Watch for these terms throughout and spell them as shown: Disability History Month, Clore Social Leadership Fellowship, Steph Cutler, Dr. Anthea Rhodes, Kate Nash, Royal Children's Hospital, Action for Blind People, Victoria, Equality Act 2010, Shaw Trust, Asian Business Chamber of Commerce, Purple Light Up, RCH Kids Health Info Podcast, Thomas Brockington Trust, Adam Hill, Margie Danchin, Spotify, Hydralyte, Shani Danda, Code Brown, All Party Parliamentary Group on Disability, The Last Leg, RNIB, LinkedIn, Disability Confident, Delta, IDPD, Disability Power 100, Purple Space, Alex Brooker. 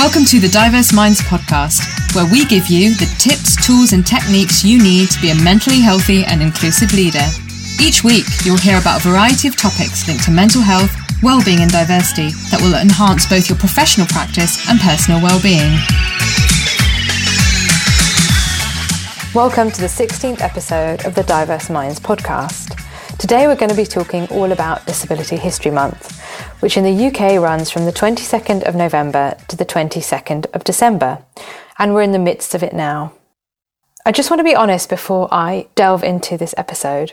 Welcome to the Diverse Minds Podcast, where we give you the tips, tools and techniques you need to be a mentally healthy and inclusive leader. Each week, you'll hear about a variety of topics linked to mental health, wellbeing and diversity that will enhance both your professional practice and personal wellbeing. Welcome to the 16th episode of the Diverse Minds Podcast. Today we're going to be talking all about Disability History Month, which in the UK runs from the 22nd of November to the 22nd of December, and we're in the midst of it now. I just want to be honest before I delve into this episode.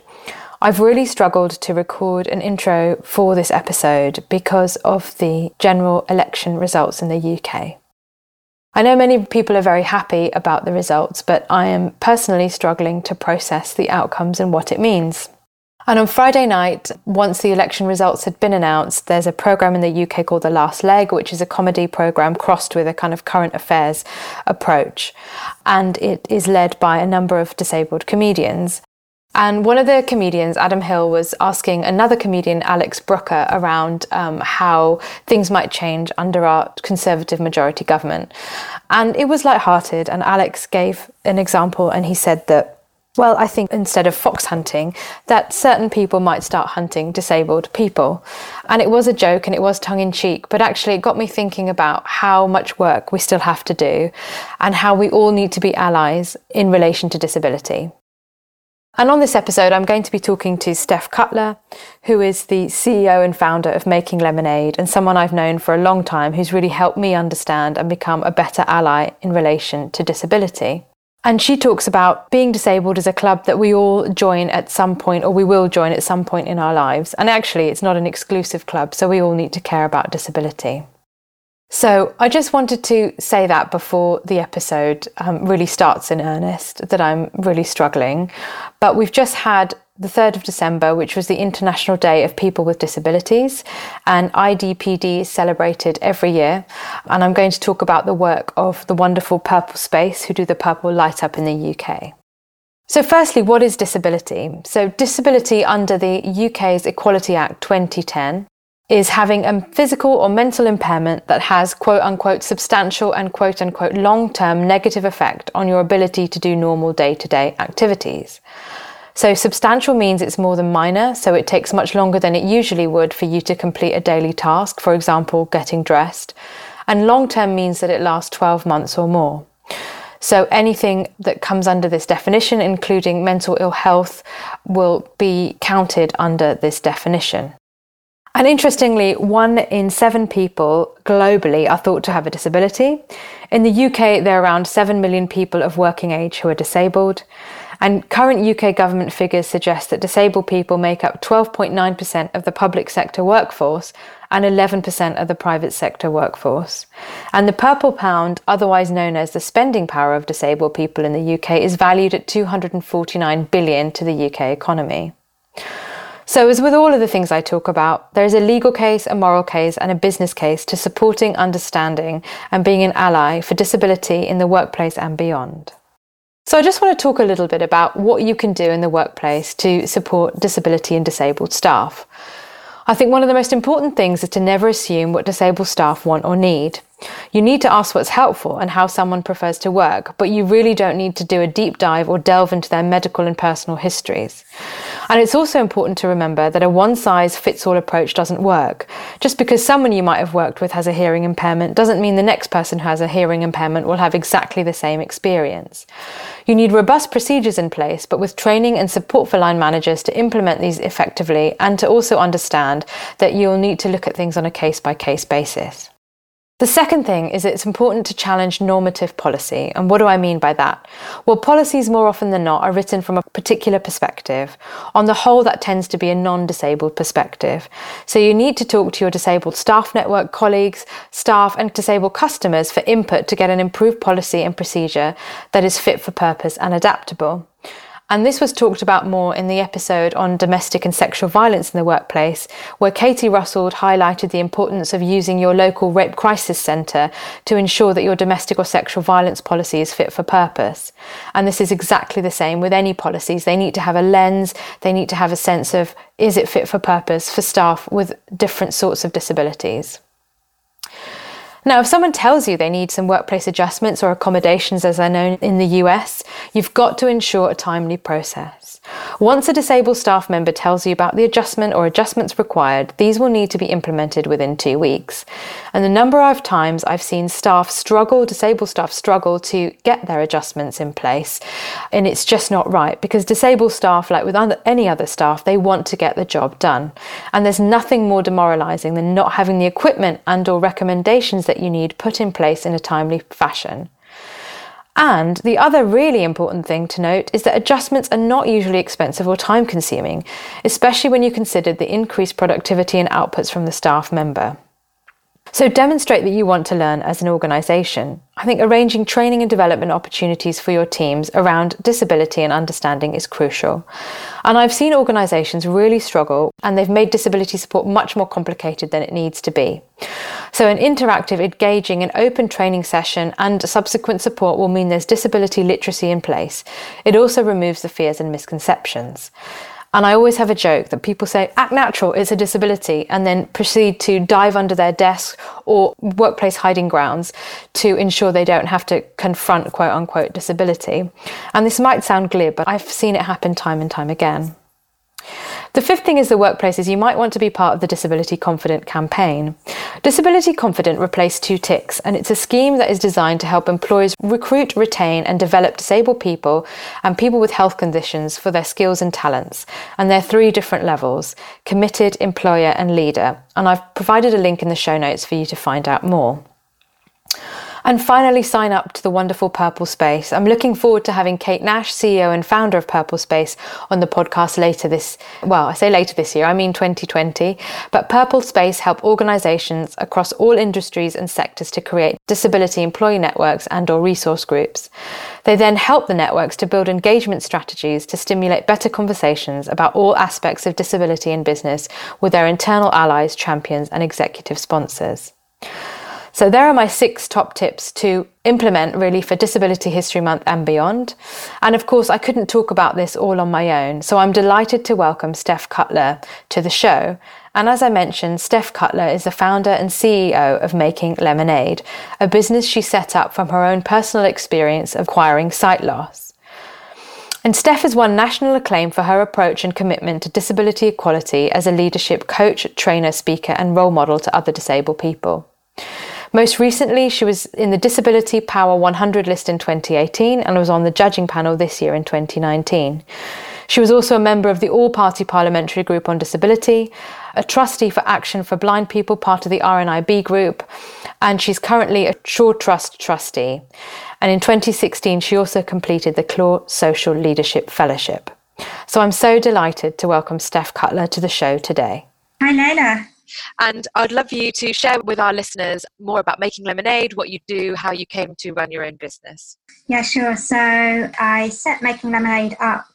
I've really struggled to record an intro for this episode because of the general election results in the UK. I know many people are very happy about the results, but I am personally struggling to process the outcomes and what it means. And on Friday night, once the election results had been announced, there's a programme in the UK called The Last Leg, which is a comedy programme crossed with a kind of current affairs approach. And it is led by a number of disabled comedians. And one of the comedians, Adam Hill, was asking another comedian, Alex Brooker, around how things might change under our Conservative majority government. And it was lighthearted, and Alex gave an example, and he said that, well, I think instead of fox hunting, that certain people might start hunting disabled people. And it was a joke and it was tongue in cheek, but actually it got me thinking about how much work we still have to do and how we all need to be allies in relation to disability. And on this episode, I'm going to be talking to Steph Cutler, who is the CEO and founder of Making Lemonade and someone I've known for a long time who's really helped me understand and become a better ally in relation to disability. And she talks about being disabled as a club that we all join at some point, or we will join at some point in our lives. And actually, it's not an exclusive club, so we all need to care about disability. So I just wanted to say that before the episode really starts in earnest, that I'm really struggling. But we've just had the 3rd of December, which was the International Day of People with Disabilities, and IDPD is celebrated every year. And I'm going to talk about the work of the wonderful Purple Space, who do the Purple Light Up in the UK. So firstly, what is disability? So disability under the UK's Equality Act 2010 is having a physical or mental impairment that has quote-unquote substantial and quote-unquote long-term negative effect on your ability to do normal day-to-day activities. So substantial means it's more than minor, so it takes much longer than it usually would for you to complete a daily task, for example, getting dressed. And long-term means that it lasts 12 months or more. So anything that comes under this definition, including mental ill health, will be counted under this definition. And interestingly, 1 in 7 people globally are thought to have a disability. In the UK, there are around 7 million people of working age who are disabled. And current UK government figures suggest that disabled people make up 12.9% of the public sector workforce and 11% of the private sector workforce. And the purple pound, otherwise known as the spending power of disabled people in the UK, is valued at $249 billion to the UK economy. So as with all of the things I talk about, there is a legal case, a moral case and a business case to supporting, understanding and being an ally for disability in the workplace and beyond. So I just want to talk a little bit about what you can do in the workplace to support disability and disabled staff. I think one of the most important things is to never assume what disabled staff want or need. You need to ask what's helpful and how someone prefers to work, but you really don't need to do a deep dive or delve into their medical and personal histories. And it's also important to remember that a one-size-fits-all approach doesn't work. Just because someone you might have worked with has a hearing impairment doesn't mean the next person who has a hearing impairment will have exactly the same experience. You need robust procedures in place, but with training and support for line managers to implement these effectively and to also understand that you'll need to look at things on a case-by-case basis. The second thing is it's important to challenge normative policy. And what do I mean by that? Well, policies more often than not are written from a particular perspective. On the whole, that tends to be a non-disabled perspective. So you need to talk to your disabled staff network, colleagues, staff and disabled customers for input to get an improved policy and procedure that is fit for purpose and adaptable. And this was talked about more in the episode on domestic and sexual violence in the workplace, where Katie Russell highlighted the importance of using your local rape crisis centre to ensure that your domestic or sexual violence policy is fit for purpose. And this is exactly the same with any policies. They need to have a lens, they need to have a sense of, is it fit for purpose for staff with different sorts of disabilities? Now, if someone tells you they need some workplace adjustments or accommodations, as I know in the US, you've got to ensure a timely process. Once a disabled staff member tells you about the adjustment or adjustments required, these will need to be implemented within 2 weeks. And the number of times I've seen disabled staff struggle to get their adjustments in place, and it's just not right, because disabled staff, like with any other staff, they want to get the job done. And there's nothing more demoralizing than not having the equipment and or recommendations that you need put in place in a timely fashion. And the other really important thing to note is that adjustments are not usually expensive or time consuming, especially when you consider the increased productivity and outputs from the staff member. So demonstrate that you want to learn as an organisation. I think arranging training and development opportunities for your teams around disability and understanding is crucial. And I've seen organisations really struggle, and they've made disability support much more complicated than it needs to be. So an interactive, engaging and open training session and subsequent support will mean there's disability literacy in place. It also removes the fears and misconceptions. And I always have a joke that people say, act natural, it's a disability, and then proceed to dive under their desk or workplace hiding grounds to ensure they don't have to confront quote unquote disability. And this might sound glib, but I've seen it happen time and time again. The fifth thing is the workplaces you might want to be part of the Disability Confident campaign. Disability Confident replaced Two Ticks, and it's a scheme that is designed to help employers recruit, retain and develop disabled people and people with health conditions for their skills and talents. And there are 3 different levels: committed, employer and leader. And I've provided a link in the show notes for you to find out more. And finally, sign up to the wonderful Purple Space. I'm looking forward to having Kate Nash, CEO and founder of Purple Space, on the podcast later this year, 2020. But Purple Space help organisations across all industries and sectors to create disability employee networks and or resource groups. They then help the networks to build engagement strategies to stimulate better conversations about all aspects of disability in business with their internal allies, champions and executive sponsors. So there are my 6 top tips to implement really for Disability History Month and beyond. And of course, I couldn't talk about this all on my own. So I'm delighted to welcome Steph Cutler to the show. And as I mentioned, Steph Cutler is the founder and CEO of Making Lemonade, a business she set up from her own personal experience of acquiring sight loss. And Steph has won national acclaim for her approach and commitment to disability equality as a leadership coach, trainer, speaker, and role model to other disabled people. Most recently, she was in the Disability Power 100 list in 2018 and was on the judging panel this year in 2019. She was also a member of the All Party Parliamentary Group on Disability, a trustee for Action for Blind People, part of the RNIB group, and she's currently a Shaw Trust trustee. And in 2016, she also completed the Clore Social Leadership Fellowship. So I'm so delighted to welcome Steph Cutler to the show today. Hi, Leila. And I'd love you to share with our listeners more about Making Lemonade, what you do, how you came to run your own business. Yeah, sure. So I set Making Lemonade up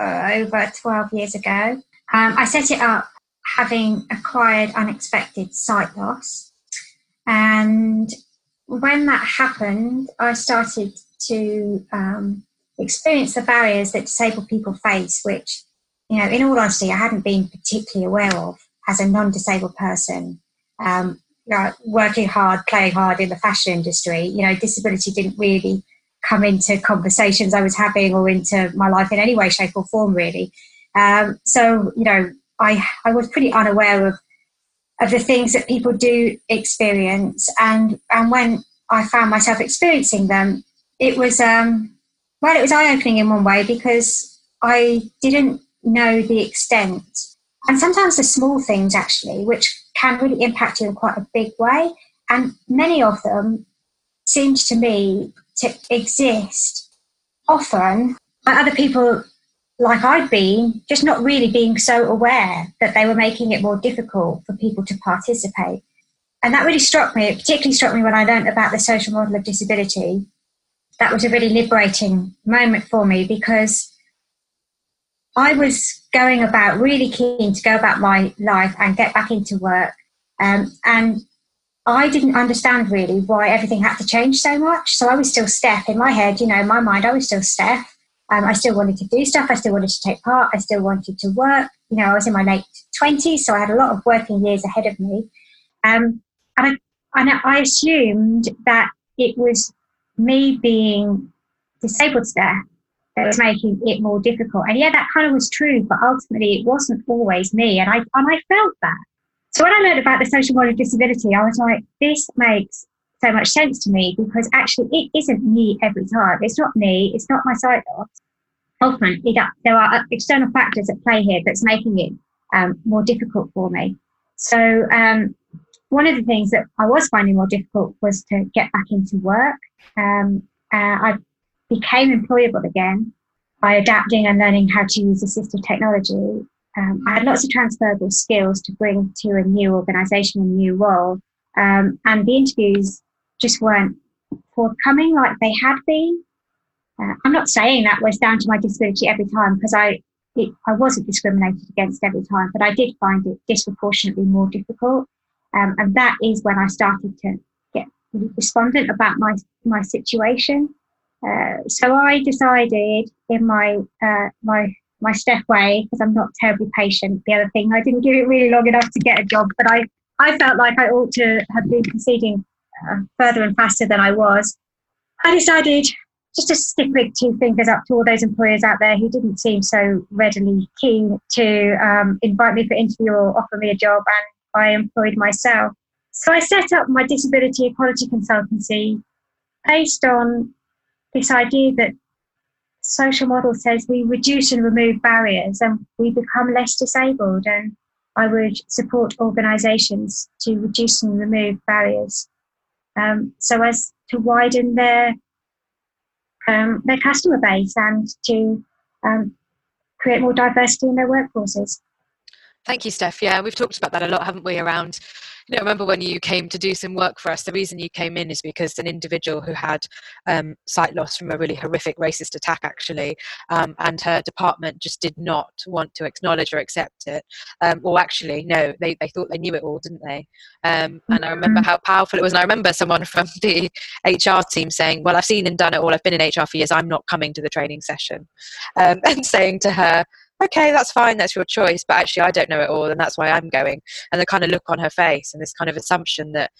over 12 years ago. I set it up having acquired unexpected sight loss. And when that happened, I started to experience the barriers that disabled people face, which, you know, in all honesty, I hadn't been particularly aware of. As a non-disabled person, working hard, playing hard in the fashion industry, you know, disability didn't really come into conversations I was having or into my life in any way, shape or form, really. So, you know, I was pretty unaware of the things that people do experience. And when I found myself experiencing them, it was, it was eye-opening in one way, because I didn't know the extent. And sometimes the small things, actually, which can really impact you in quite a big way. And many of them seemed to me to exist often by other people, like I'd been, just not really being so aware that they were making it more difficult for people to participate. And that really struck me. It particularly struck me when I learned about the social model of disability. That was a really liberating moment for me, because I was going about really keen to go about my life and get back into work. And I didn't understand really why everything had to change so much. So I was still Steph in my head, you know, in my mind, I was still Steph. I still wanted to do stuff. I still wanted to take part. I still wanted to work. You know, I was in my late 20s, so I had a lot of working years ahead of me. And I And I assumed that it was me being disabled there that was making it more difficult. And yeah, that kind of was true, but ultimately it wasn't always me. And I felt that. So when I learned about the social model of disability, I was like, this makes so much sense to me, because actually it isn't me every time. It's not me. It's not my sight loss. Often there are external factors at play here that's making it more difficult for me. So one of the things that I was finding more difficult was to get back into work. I became employable again by adapting and learning how to use assistive technology. I had lots of transferable skills to bring to a new organisation, a new role, and the interviews just weren't forthcoming like they had been. I'm not saying that was down to my disability every time, because I wasn't discriminated against every time, but I did find it disproportionately more difficult. And that is when I started to get really despondent about my situation. So I decided in my Steph way, because I'm not terribly patient. The other thing, I didn't give it really long enough to get a job, but I felt like I ought to have been proceeding further and faster than I was. I decided just to stick with two fingers up to all those employers out there who didn't seem so readily keen to invite me for interview or offer me a job, and I employed myself. So I set up my disability equality consultancy based on this idea that social model says we reduce and remove barriers and we become less disabled, and I would support organisations to reduce and remove barriers so as to widen their customer base and to create more diversity in their workforces. Thank you, Steph. Yeah, we've talked about that a lot, haven't we, around, you know, remember when you came to do some work for us, the reason you came in is because an individual who had sight loss from a really horrific racist attack, actually, and her department just did not want to acknowledge or accept it. Or actually, no, they thought they knew it all, didn't they? And I remember how powerful it was. And I remember someone from the HR team saying, well, I've seen and done it all. I've been in HR for years. I'm not coming to the training session. And saying to her, okay, that's fine, that's your choice, but actually I don't know it all, and that's why I'm going. And the kind of look on her face and this kind of assumption that,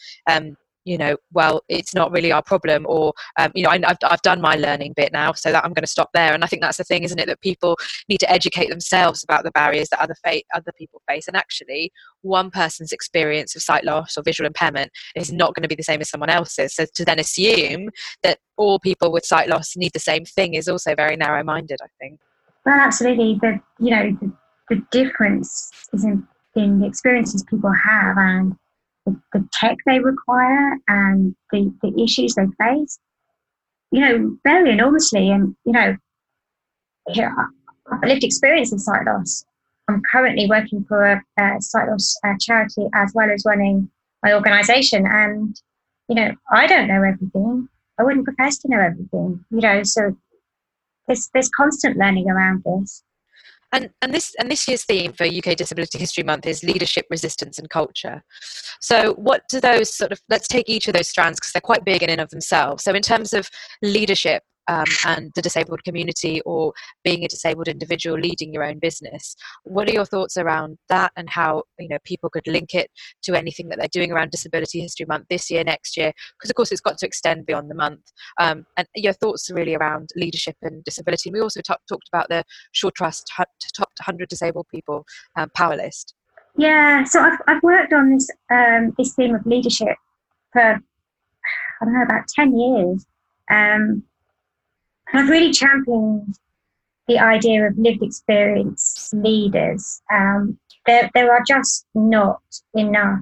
you know, well, it's not really our problem, or, you know, I've done my learning bit now, so that I'm going to stop there. And I think that's the thing, isn't it, that people need to educate themselves about the barriers that other people face. And actually, one person's experience of sight loss or visual impairment is not going to be the same as someone else's. So to then assume that all people with sight loss need the same thing is also very narrow-minded, I think. Well, absolutely. The difference is in the experiences people have and the tech they require and the issues they face, you know, vary enormously. And, you know, I've lived experience of sight loss. I'm currently working for a sight loss charity as well as running my organisation. And, you know, I don't know everything. I wouldn't profess to know everything, you know, so there's constant learning around this. And this year's theme for UK Disability History Month is leadership, resistance and culture. So what do those sort of, let's take each of those strands because they're quite big in and of themselves. So in terms of leadership and the disabled community or being a disabled individual leading your own business, what are your thoughts around that and how, you know, people could link it to anything that they're doing around Disability History Month this year, next year? Because of course it's got to extend beyond the month. And your thoughts really around leadership and disability. And we also talked about the Shaw Trust top 100 disabled people power list. Yeah, so I've worked on this this theme of leadership for I don't know about 10 years. And I've really championed the idea of lived experience leaders. There are just not enough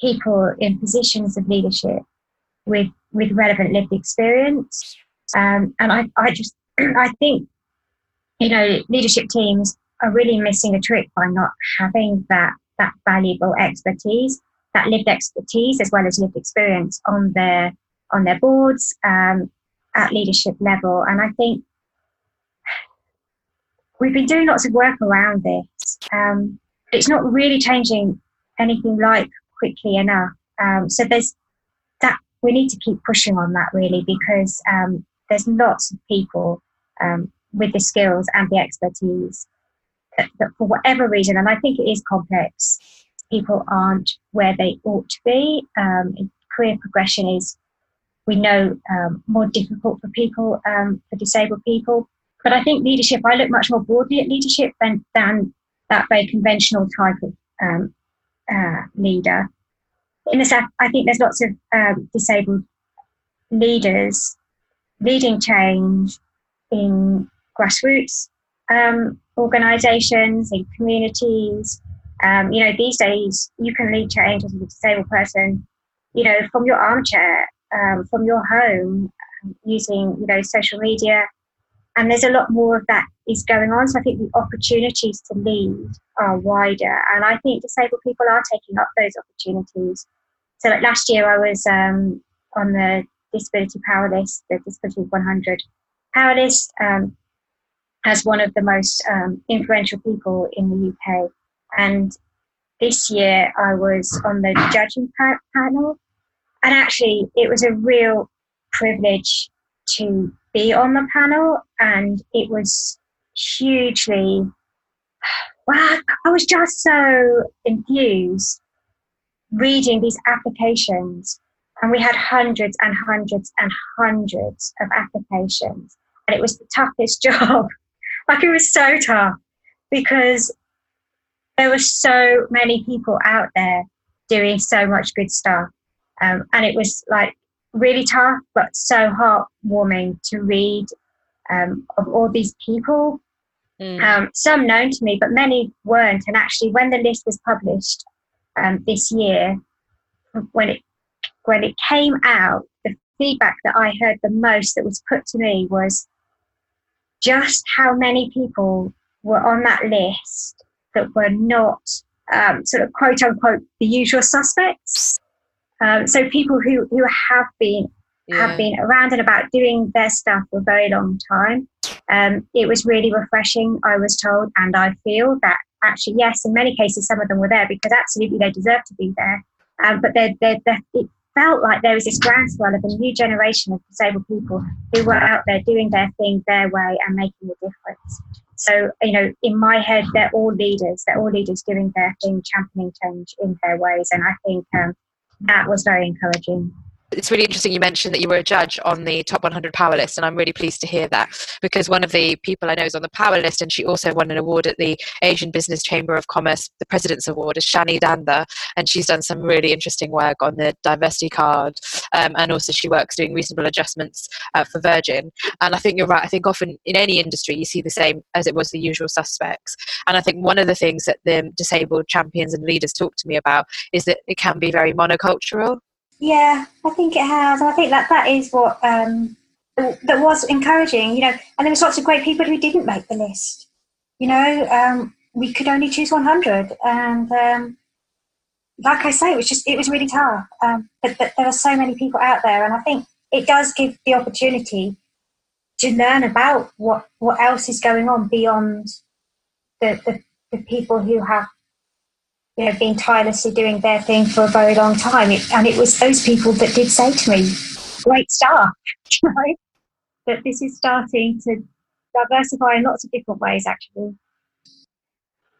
people in positions of leadership with relevant lived experience. And I think, you know, leadership teams are really missing a trick by not having that valuable expertise, that lived expertise as well as lived experience on their boards, at leadership level. And I think we've been doing lots of work around this. It's not really changing anything like quickly enough. So there's that, we need to keep pushing on that really, because there's lots of people with the skills and the expertise that for whatever reason, and I think it is complex, people aren't where they ought to be. Career progression is, we know, more difficult for people, for disabled people. But I think leadership, I look much more broadly at leadership than that very conventional type of leader. In the South, I think there's lots of disabled leaders leading change in grassroots organisations, in communities. You know, these days you can lead change as a disabled person, you know, from your armchair, from your home, using, you know, social media. And there's a lot more of that is going on. So I think the opportunities to lead are wider. And I think disabled people are taking up those opportunities. So like last year I was on the Disability Power list, the Disability 100 Power list, as one of the most influential people in the UK. And this year I was on the judging panel. And actually it was a real privilege to be on the panel, and it was hugely, well, I was just so enthused reading these applications, and we had hundreds and hundreds and hundreds of applications, and it was the toughest job. Like, it was so tough because there were so many people out there doing so much good stuff, and it was like really tough, but so heartwarming to read of all these people. Some known to me, but many weren't. And actually, when the list was published this year, when it came out, the feedback that I heard the most that was put to me was just how many people were on that list that were not sort of quote unquote the usual suspects. So people who have been around and about doing their stuff for a very long time. It was really refreshing, I was told, and I feel that actually, yes, in many cases, some of them were there because absolutely they deserve to be there. But it felt like there was this groundswell of a new generation of disabled people who were out there doing their thing their way and making a difference. So, you know, in my head, they're all leaders doing their thing, championing change in their ways. And I think that was very encouraging. It's really interesting you mentioned that you were a judge on the top 100 power list, and I'm really pleased to hear that, because one of the people I know is on the power list, and she also won an award at the Asian Business Chamber of Commerce, the President's Award, is Shani Danda, and she's done some really interesting work on the diversity card, and also she works doing reasonable adjustments for Virgin. And I think you're right, I think often in any industry you see the same as it was the usual suspects, and I think one of the things that the disabled champions and leaders talk to me about is that it can be very monocultural. Yeah, I think it has. I think that is what that was encouraging, you know. And there was lots of great people who didn't make the list. You know, we could only choose 100, and like I say, it was really tough. But there are so many people out there, and I think it does give the opportunity to learn about what else is going on beyond the people who have, you know, been tirelessly doing their thing for a very long time. And it was those people that did say to me, great stuff, you know, that this is starting to diversify in lots of different ways, actually.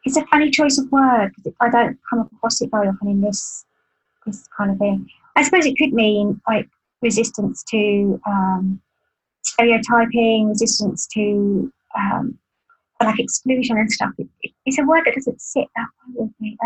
It's a funny choice of word, because I don't come across it very often in this kind of thing. I suppose it could mean, like, resistance to stereotyping, resistance to like exclusion and stuff. It's a word that doesn't sit that way with me.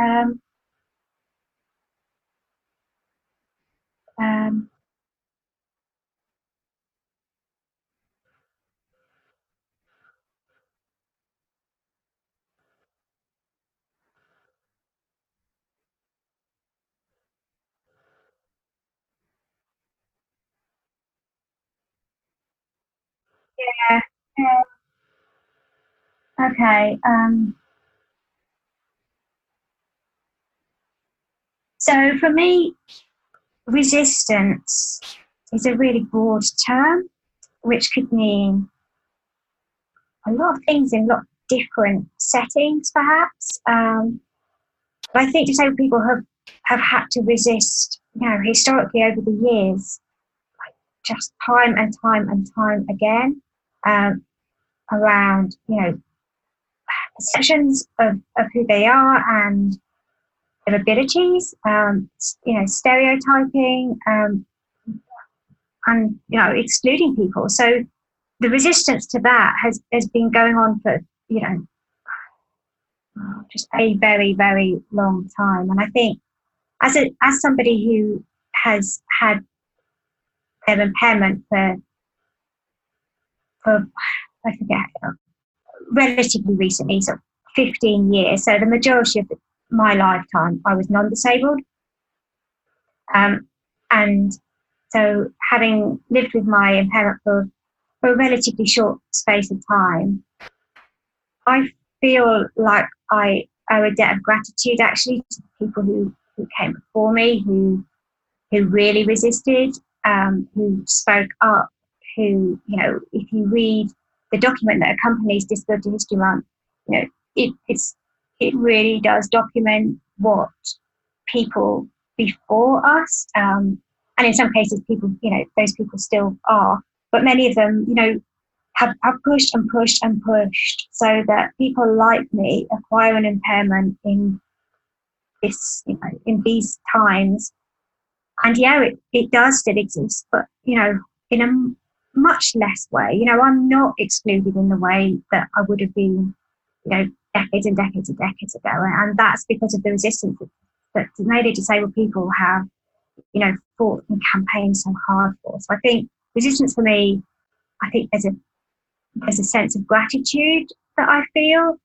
Okay. So for me, resistance is a really broad term, which could mean a lot of things in a lot of different settings, perhaps. But I think disabled people have had to resist, you know, historically over the years, like just time and time and time again, around, you know, perceptions of who they are and of abilities, stereotyping, and excluding people. So the resistance to that has been going on for just a very, very long time. And I think as somebody who has had their impairment for I forget, relatively recently, so 15 years, so the majority of my lifetime I was non-disabled, and so having lived with my impairment for a relatively short space of time, I feel like I owe a debt of gratitude actually to the people who came before me, who really resisted, who spoke up, who, if you read the document that accompanies Disability History Month, it really does document what people before us, and in some cases people, those people still are, but many of them, have pushed and pushed and pushed so that people like me acquire an impairment in this, in these times. And it does still exist, but, in a much less way. I'm not excluded in the way that I would have been, decades and decades and decades ago. And that's because of the resistance that mainly disabled people have, fought and campaigned so hard for. So I think resistance for me, I think there's a sense of gratitude that I feel.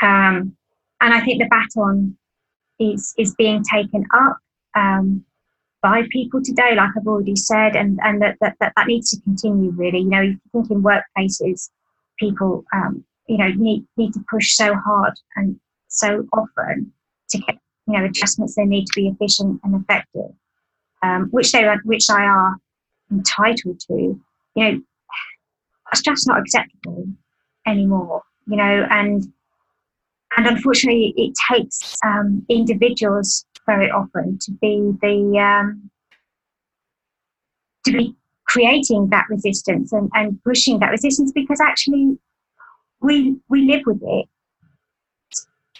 And I think the baton is being taken up by people today, like I've already said, and that needs to continue, really. If you think in workplaces, people need to push so hard and so often to get adjustments they need to be efficient and effective, which I are entitled to. That's just not acceptable anymore. And unfortunately, it takes individuals very often to be creating that resistance and pushing that resistance, because actually we live with it.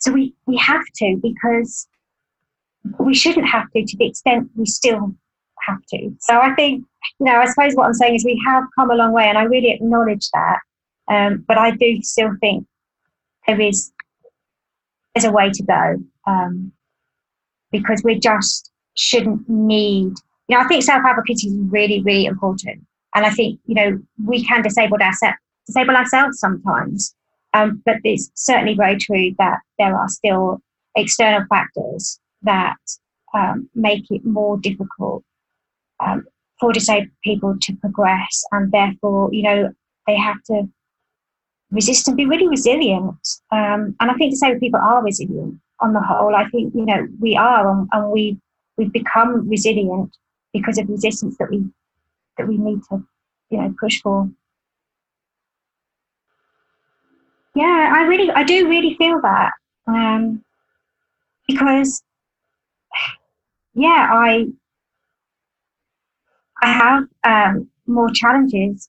So we have to, because we shouldn't have to the extent we still have to. So I think, I suppose what I'm saying is we have come a long way, and I really acknowledge that. But I do still think there's a way to go. Because we just shouldn't need... I think self-advocacy is really, really important. And I think, we can disable ourselves sometimes. But it's certainly very true that there are still external factors that make it more difficult for disabled people to progress. And therefore, they have to resist and be really resilient. And I think disabled people are resilient. On the whole, I think, we are, and we've become resilient because of resistance that we need to, push for. Yeah, I do really feel that. Because, yeah, I have more challenges.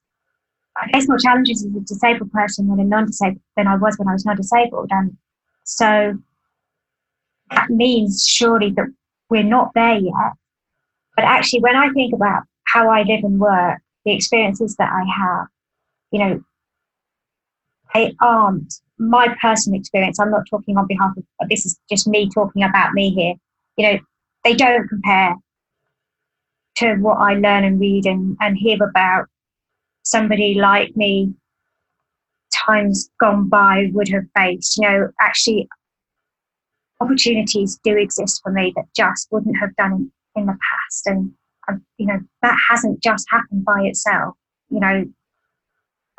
I face more challenges as a disabled person than I was when I was not disabled. And so that means surely that we're not there yet. But actually, when I think about how I live and work, the experiences that I have, they aren't my personal experience. I'm not talking on behalf of, this is just me talking about me here. They don't compare to what I learn and read and hear about somebody like me times gone by would have faced. Actually, opportunities do exist for me that just wouldn't have done in the past, and that hasn't just happened by itself.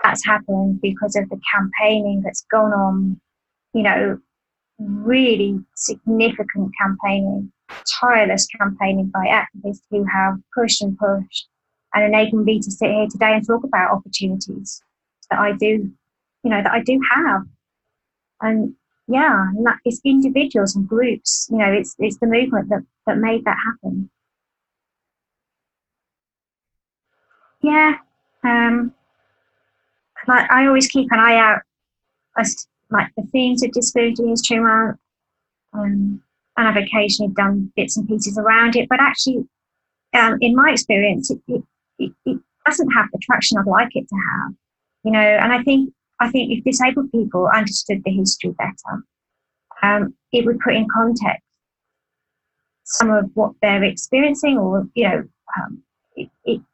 That's happened because of the campaigning that's gone on, really significant campaigning, tireless campaigning by activists who have pushed and pushed and enabled me to sit here today and talk about opportunities that I do, that I do have. And yeah, it's individuals and groups, it's the movement that made that happen. Yeah, like I always keep an eye out as like the themes of Disability History Month, and I've occasionally done bits and pieces around it, but actually in my experience it doesn't have the traction I'd like it to have, you know. And I think if disabled people understood the history better, it would put in context some of what they're experiencing, or, you know,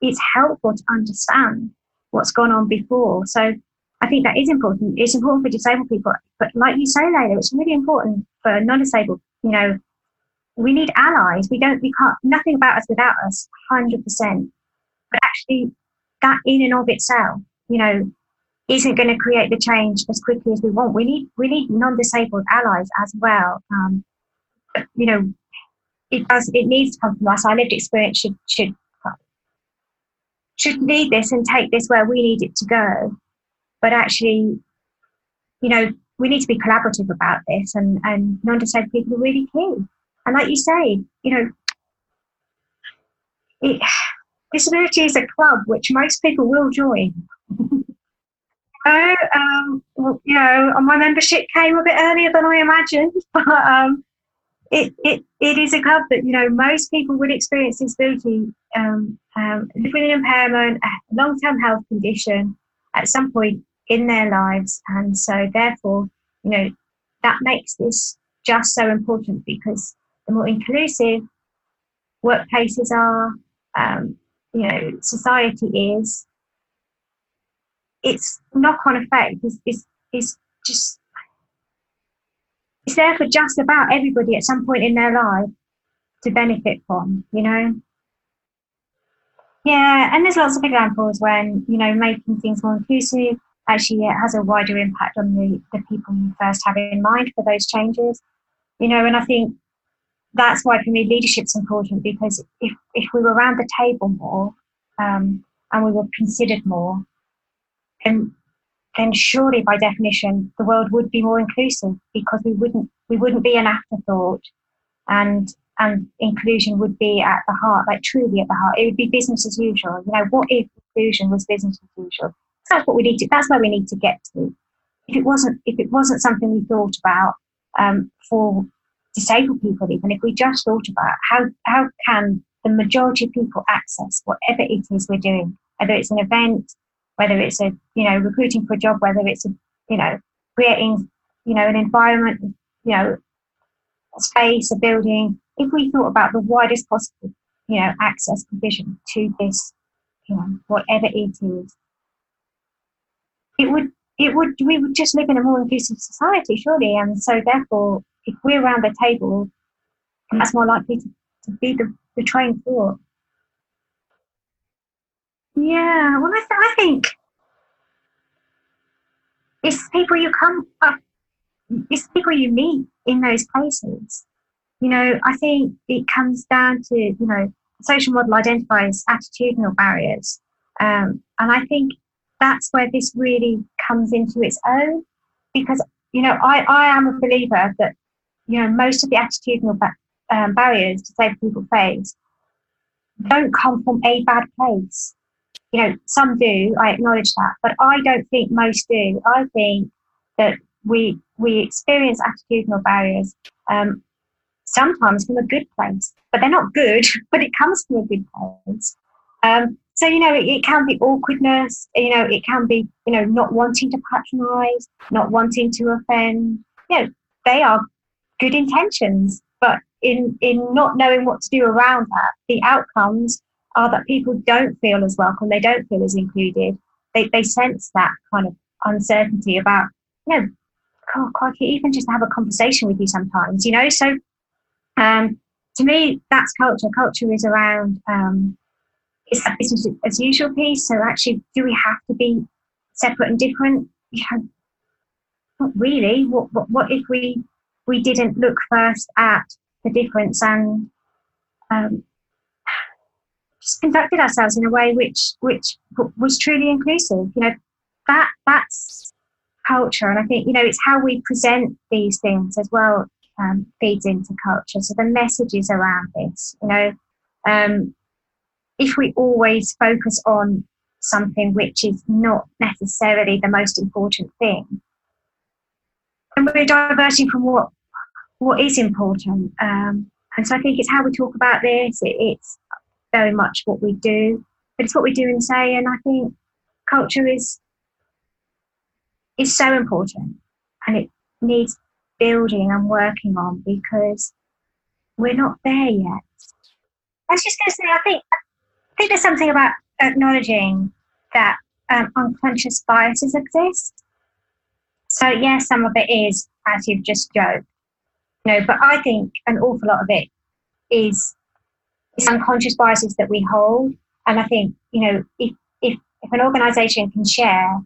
it's helpful to understand what's gone on before. So I think that is important. It's important for disabled people, but like you say, Layla, it's really important for non-disabled. You know, we need allies. We can't, nothing about us without us, 100%. But actually, that in and of itself, you know, isn't going to create the change as quickly as we want. We need non-disabled allies as well. But, you know, it needs to come from us. Our lived experience should lead this and take this where we need it to go. But actually, you know, we need to be collaborative about this, and non-disabled people are really key. And like you say, you know, disability is a club which most people will join. You know, my membership came a bit earlier than I imagined, but it is a club that, you know, most people would experience disability, live with an impairment, a long-term health condition at some point in their lives. And so therefore, you know, that makes this just so important, because the more inclusive workplaces are, you know, society is, its knock-on effect is just, it's there for just about everybody at some point in their life to benefit from, you know. Yeah, and there's lots of examples when, you know, making things more inclusive, actually it has a wider impact on the people you first have in mind for those changes, you know. And I think that's why for me leadership's important, because if we were around the table more, and we were considered more, then surely by definition the world would be more inclusive, because we wouldn't be an afterthought, and inclusion would be at the heart, like truly at the heart. It would be business as usual. You know, what if inclusion was business as usual? That's what we need to. That's where we need to get to. If it wasn't something we thought about for disabled people, even if we just thought about how can the majority of people access whatever it is we're doing, whether it's an event, whether it's a, you know, recruiting for a job, whether it's a, you know, creating, you know, an environment, you know, a space, a building. If we thought about the widest possible, you know, access provision to this, you know, whatever it is, we would just live in a more inclusive society, surely. And so therefore, if we're around the table, that's more likely to be the train thought. Yeah, well, I think it's people you come up, it's people you meet in those places. You know, I think it comes down to, you know, the social model identifies attitudinal barriers. And I think that's where this really comes into its own, because, you know, I am a believer that, you know, most of the attitudinal barriers disabled people face don't come from a bad place. You know, some do, I acknowledge that, but I don't think most do. I think that we experience attitudinal barriers sometimes from a good place, but they're not good, but it comes from a good place. So, you know, it can be awkwardness, you know, it can be, you know, not wanting to patronise, not wanting to offend. You know, they are good intentions, but in not knowing what to do around that, the outcomes are that people don't feel as welcome, they don't feel as included. They sense that kind of uncertainty about, you know, God, even just have a conversation with you sometimes, you know. So to me, that's culture. Culture is around, it's a business as usual piece. So actually, do we have to be separate and different? You know, not really. What if we didn't look first at the difference and just conducted ourselves in a way which was truly inclusive? You know, that's culture. And I think, you know, it's how we present these things as well, feeds into culture. So the messages around this, you know, if we always focus on something which is not necessarily the most important thing, and we're diverting from what what is important. And so I think it's how we talk about this. It's very much what we do, but it's what we do and say. And I think culture is so important, and it needs building and working on, because we're not there yet. I was just going to say, I think there's something about acknowledging that unconscious biases exist. So yes, some of it is, as you've just joked, but I think an awful lot of it is unconscious biases that we hold. And I think, if an organisation can share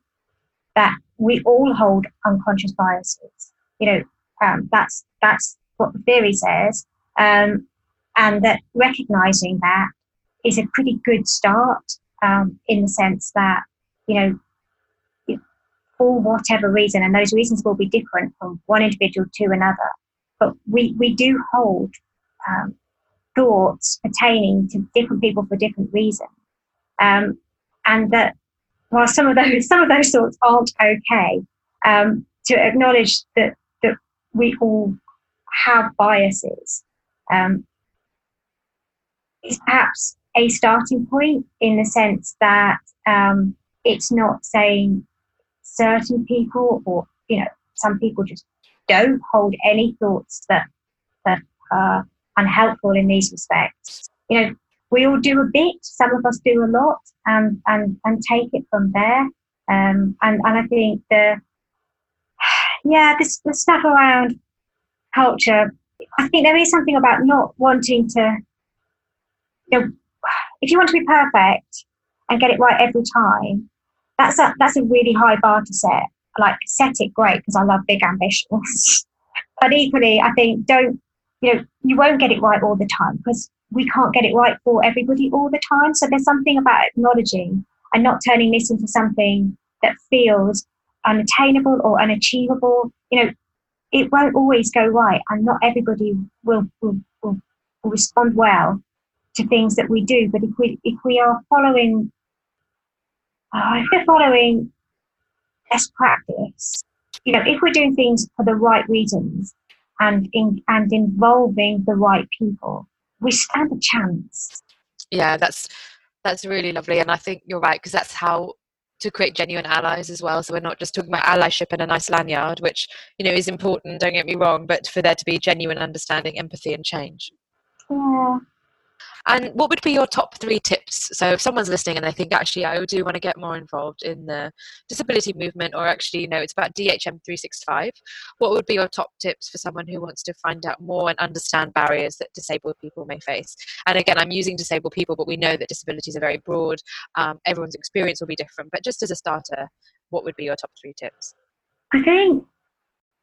that we all hold unconscious biases, that's what the theory says, and that recognising that is a pretty good start, in the sense that, for whatever reason, and those reasons will be different from one individual to another, but we do hold thoughts pertaining to different people for different reasons, and that while some of those thoughts aren't okay, to acknowledge that we all have biases is perhaps a starting point, in the sense that it's not saying certain people or some people just don't hold any thoughts that are unhelpful in these respects. We all do a bit, some of us do a lot, and take it from there. And I think the stuff around culture, I think there is something about not wanting to, if you want to be perfect and get it right every time, that's a really high bar to set. Like, set it great, because I love big ambitions. But equally, I think you won't get it right all the time, because we can't get it right for everybody all the time. So there's something about acknowledging and not turning this into something that feels unattainable or unachievable. It won't always go right, and not everybody will respond well to things that we do. But if we are following, if we're following best practice, if we're doing things for the right reasons and involving the right people, we stand a chance. Yeah, that's really lovely, and I think you're right, because that's how to create genuine allies as well. So we're not just talking about allyship and a nice lanyard, which is important, don't get me wrong, but for there to be genuine understanding, empathy and change. Yeah. And what would be your top 3 tips? So if someone's listening and they think, actually, I do want to get more involved in the disability movement, or actually, it's about DHM 365, what would be your top tips for someone who wants to find out more and understand barriers that disabled people may face? And again, I'm using disabled people, but we know that disabilities are very broad. Everyone's experience will be different. But just as a starter, what would be your top 3 tips? I think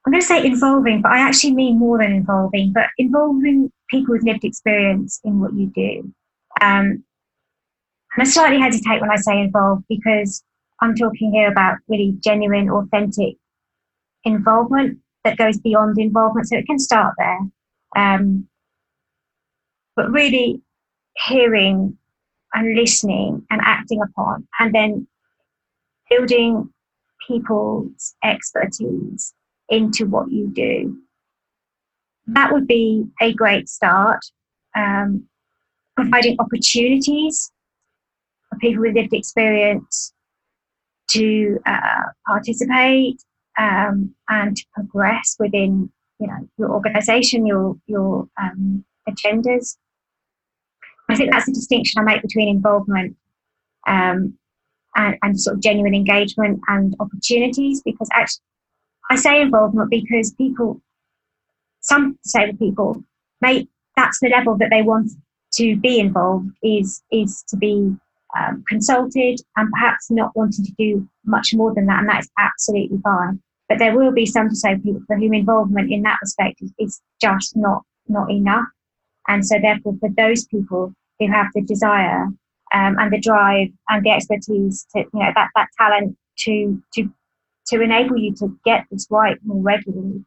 I'm going to say involving, but I actually mean more than involving, but involving people with lived experience in what you do. And I slightly hesitate when I say involved, because I'm talking here about really genuine, authentic involvement that goes beyond involvement. So it can start there. But really hearing and listening and acting upon, and then building people's expertise into what you do. That would be a great start. Providing opportunities for people with lived experience to participate and to progress within, your organisation, your agendas. I think that's a distinction I make between involvement and sort of genuine engagement and opportunities, because actually I say involvement because some disabled people, that's the level that they want to be involved, is to be consulted, and perhaps not wanting to do much more than that, and that is absolutely fine. But there will be some disabled people for whom involvement in that respect is just not enough. And so therefore, for those people who have the desire and the drive and the expertise to, that talent to enable you to get this right more regularly,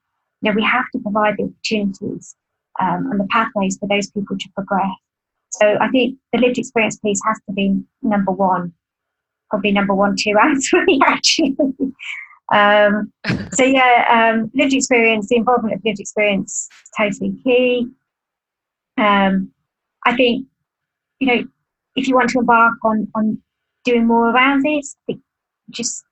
we have to provide the opportunities and the pathways for those people to progress. So I think the lived experience piece has to be number 1, probably number 1, 2 and 3 actually. Lived experience, the involvement of lived experience, totally key. I think, if you want to embark on doing more around this, just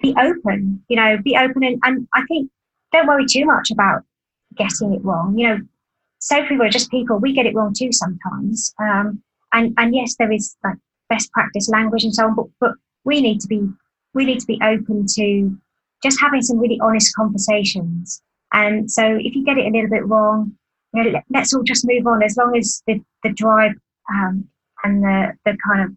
be open, be open. And I think don't worry too much about getting it wrong. If we're just people, we get it wrong too sometimes. And yes, there is like best practice language and so on, but we need to be open to just having some really honest conversations. And so if you get it a little bit wrong, let's all just move on, as long as the drive and the kind of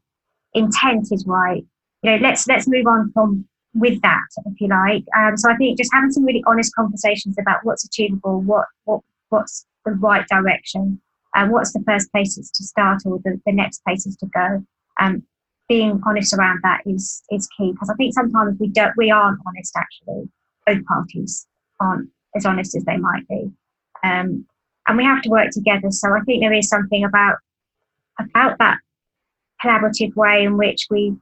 intent is right. Let's move on from with that, if you like. So I think just having some really honest conversations about what's achievable, what's the right direction, and what's the first places to start or the next places to go. Being honest around that is key, because I think sometimes we aren't honest actually. Both parties aren't as honest as they might be. And we have to work together. So I think there is something about that collaborative way in which we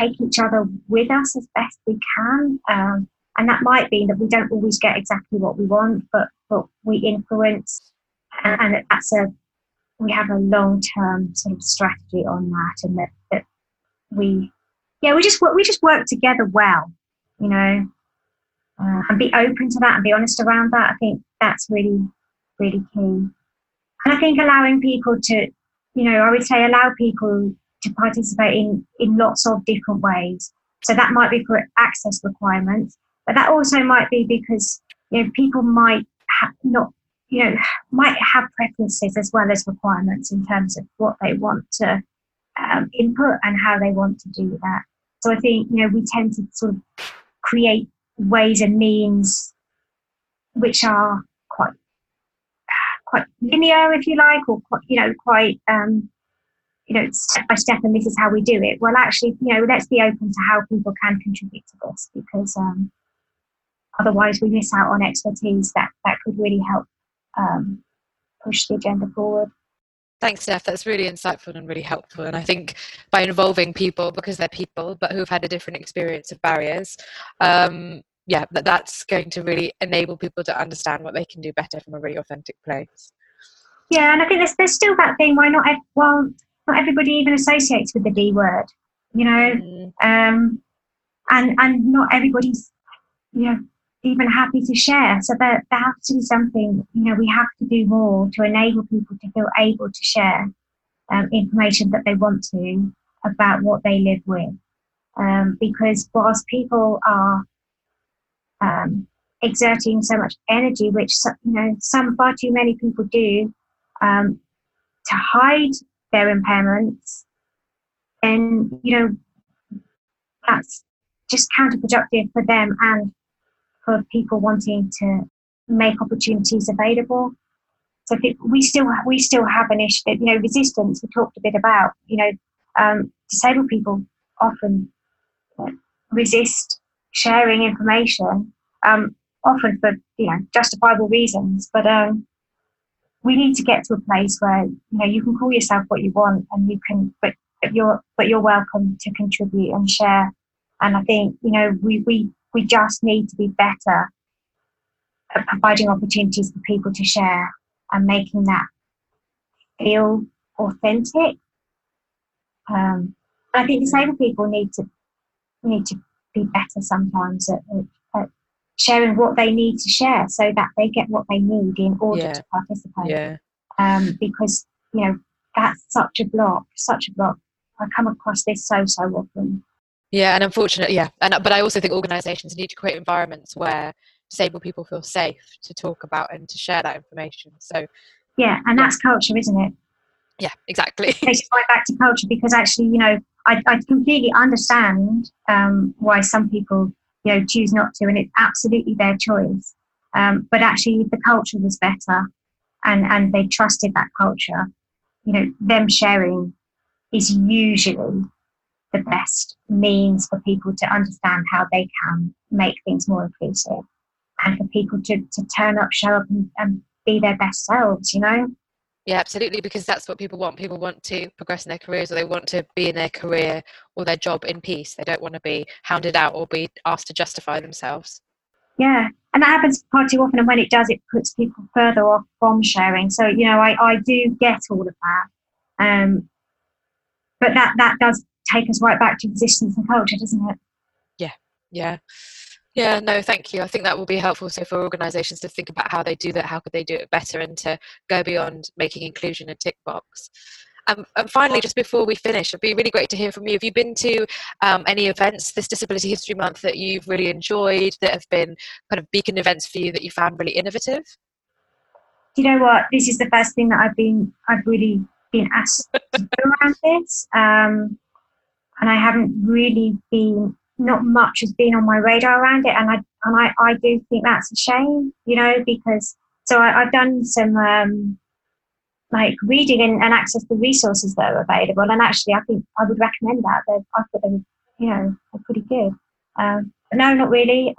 take each other with us as best we can. And that might mean that we don't always get exactly what we want, but we influence, and we have a long-term sort of strategy on that, and that we just work together well, and be open to that and be honest around that. I think that's really, really key. And I think allowing people to, I would say allow people to participate in lots of different ways. So that might be for access requirements, but that also might be because, people might might have preferences as well as requirements in terms of what they want to input and how they want to do that. So I think, we tend to sort of create ways and means which are quite linear, if you like, or quite, step by step, and this is how we do it. Well, actually, let's be open to how people can contribute to this, because otherwise we miss out on expertise that could really help push the agenda forward. Thanks, Steph. That's really insightful and really helpful. And I think by involving people, because they're people, but who've had a different experience of barriers, that's going to really enable people to understand what they can do better from a really authentic place. Yeah, and I think there's still that thing, not everybody even associates with the D word, and not everybody's, even happy to share. So there has to be something, we have to do more to enable people to feel able to share information that they want to about what they live with. Because whilst people are exerting so much energy, which some far too many people do, to hide their impairments, then that's just counterproductive for them and for people wanting to make opportunities available. So we still have an issue that, resistance, we talked a bit about, disabled people often resist sharing information, often for justifiable reasons, but we need to get to a place where you can call yourself what you want, and you can, but you're welcome to contribute and share. And I think we just need to be better at providing opportunities for people to share and making that feel authentic. I think disabled people need to be better sometimes at sharing what they need to share, so that they get what they need in order to participate. Yeah. Because that's such a block. I come across this so often. Yeah, and unfortunately, yeah. But I also think organisations need to create environments where disabled people feel safe to talk about and to share that information. So yeah, and that's culture, isn't it? Yeah, exactly. It takes right back to culture, because actually, I completely understand why some people choose not to, and it's absolutely their choice. But actually, if the culture was better, and they trusted that culture, them sharing is usually the best means for people to understand how they can make things more inclusive, and for people to turn up, show up, and be their best selves. Yeah, absolutely, because that's what people want. People want to progress in their careers, or they want to be in their career or their job in peace. They don't want to be hounded out or be asked to justify themselves. Yeah, and that happens far too often, and when it does, it puts people further off from sharing. So, you know, I do get all of that, but that does take us right back to existence and culture, doesn't it? Yeah, no, thank you. I think that will be helpful so for organisations to think about how they do that, how could they do it better, and to go beyond making inclusion a tick box. And finally, just before we finish, it'd be really great to hear from you. Have you been to any events this Disability History Month that you've really enjoyed, that have been kind of beacon events for you that you found really innovative? Do you know what? This is the first thing that I've really been asked to do around this. And I haven't really been... not much has been on my radar around it, and I do think that's a shame, you know, because so I've done some like reading and access the resources that are available, and actually I think I would recommend that. I thought they were, you know, they're pretty good. But no, not really.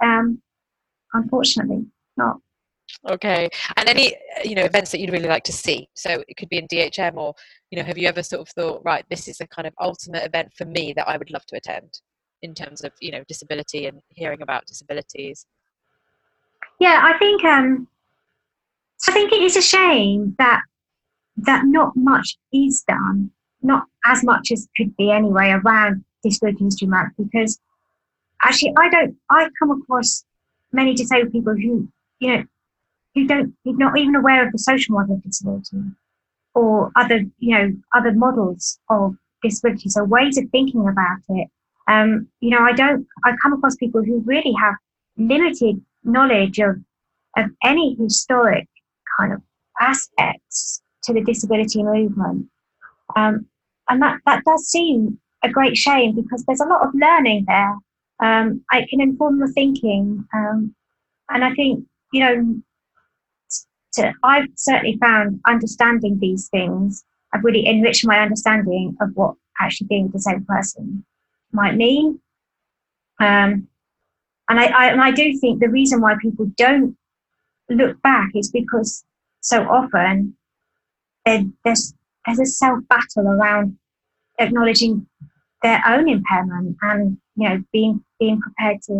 Unfortunately, not. Okay, and any, you know, events that you'd really like to see? So it could be in DHM, or, you know, have you ever sort of thought, right, this is the kind of ultimate event for me that I would love to attend? In terms of, you know, disability and hearing about disabilities. Yeah, I think it is a shame that not much is done, not as much as could be anyway, around Disability History Month, because actually I come across many disabled people who are not even aware of the social model of disability or other models of disability, so ways of thinking about it. You know, I come across people who really have limited knowledge of any historic kind of aspects to the disability movement. And that does seem a great shame, because there's a lot of learning there. It can inform the thinking. And I think, you know, I've certainly found understanding these things, I've really enriched my understanding of what actually being a disabled person might mean, and I do think the reason why people don't look back is because so often there's a self battle around acknowledging their own impairment, and, you know, being prepared to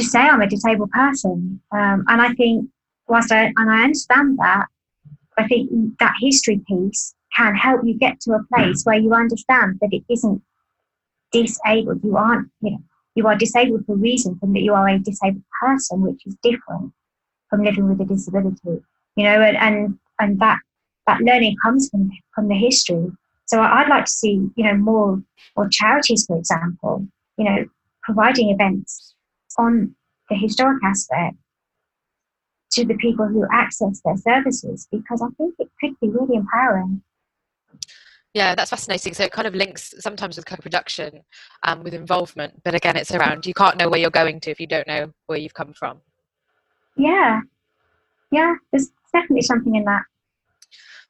say I'm a disabled person. And I think whilst I understand that, I think that history piece can help you get to a place where you understand that it isn't disabled. You aren't, you know, you are disabled for reasons, and that you are a disabled person, which is different from living with a disability, you know, and that learning comes from the history. So I'd like to see, you know, more charities, for example, you know, providing events on the historic aspect to the people who access their services, because I think it could be really empowering. Yeah, that's fascinating. So it kind of links sometimes with co-production, with involvement. But again, it's around, you can't know where you're going to if you don't know where you've come from. Yeah, there's definitely something in that.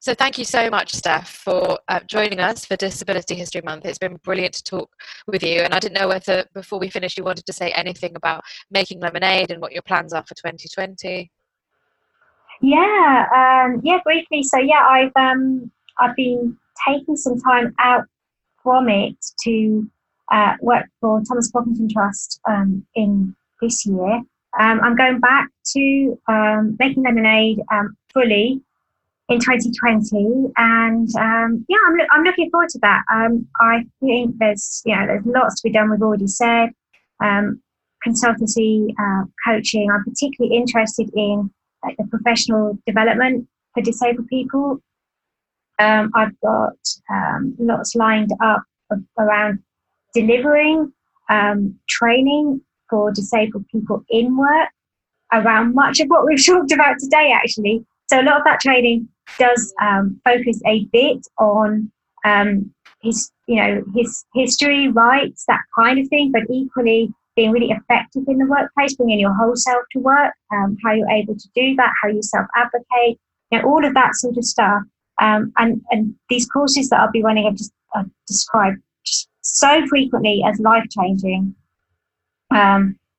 So thank you so much, Steph, for joining us for Disability History Month. It's been brilliant to talk with you. And I didn't know whether, before we finish, you wanted to say anything about Making Lemonade and what your plans are for 2020. Yeah, briefly. So yeah, I've been taking some time out from it to work for Thomas Brockington Trust in this year. I'm going back to Making Lemonade fully in 2020, and I'm looking forward to that. I think there's lots to be done. We've already said consultancy, coaching. I'm particularly interested in the professional development for disabled people. I've got lots lined up around delivering training for disabled people in work, around much of what we've talked about today, actually. So a lot of that training does focus a bit on his history, rights, that kind of thing, but equally being really effective in the workplace, bringing your whole self to work, how you're able to do that, how you self-advocate, you know, all of that sort of stuff. And these courses that I'll be running I've described just so frequently as life-changing,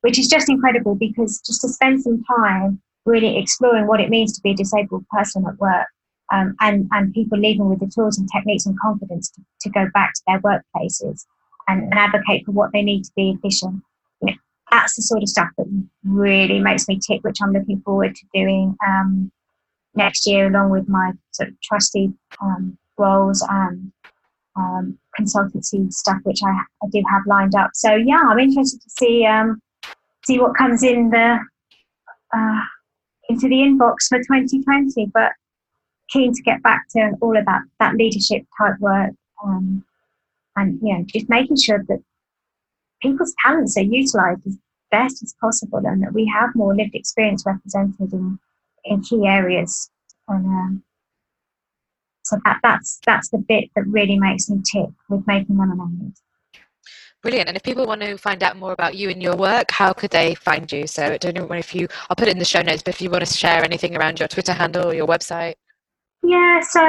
which is just incredible, because just to spend some time really exploring what it means to be a disabled person at work and people leaving with the tools and techniques and confidence to go back to their workplaces and advocate for what they need to be efficient. You know, that's the sort of stuff that really makes me tick, which I'm looking forward to doing next year, along with my sort of trustee roles and consultancy stuff, which I do have lined up. So yeah, I'm interested to see what comes in the into the inbox for 2020, but keen to get back to all of that leadership type work, and you know, just making sure that people's talents are utilised as best as possible, and that we have more lived experience represented in key areas. And so that's the bit that really makes me tick with Making Lemonade. Brilliant. And if people want to find out more about you and your work, how could they find you? So I don't know if I'll put it in the show notes, but if you want to share anything around your Twitter handle or your website. Yeah, so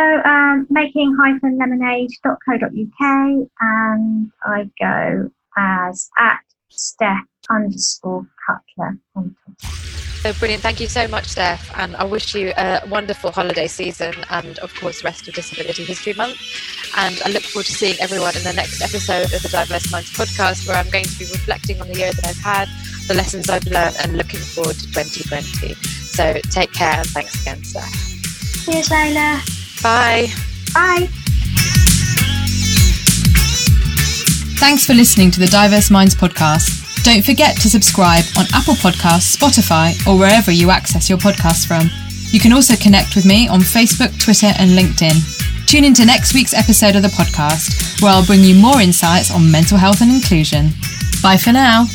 making-lemonade.co.uk, and I go as @Steph_Cutler on Twitter. So brilliant. Thank you so much, Steph. And I wish you a wonderful holiday season and, of course, the rest of Disability History Month. And I look forward to seeing everyone in the next episode of the Diverse Minds podcast, where I'm going to be reflecting on the year that I've had, the lessons I've learned, and looking forward to 2020. So take care, and thanks again, Steph. Cheers, Layla. Bye. Bye. Thanks for listening to the Diverse Minds podcast. Don't forget to subscribe on Apple Podcasts, Spotify, or wherever you access your podcasts from. You can also connect with me on Facebook, Twitter, and LinkedIn. Tune into next week's episode of the podcast, where I'll bring you more insights on mental health and inclusion. Bye for now.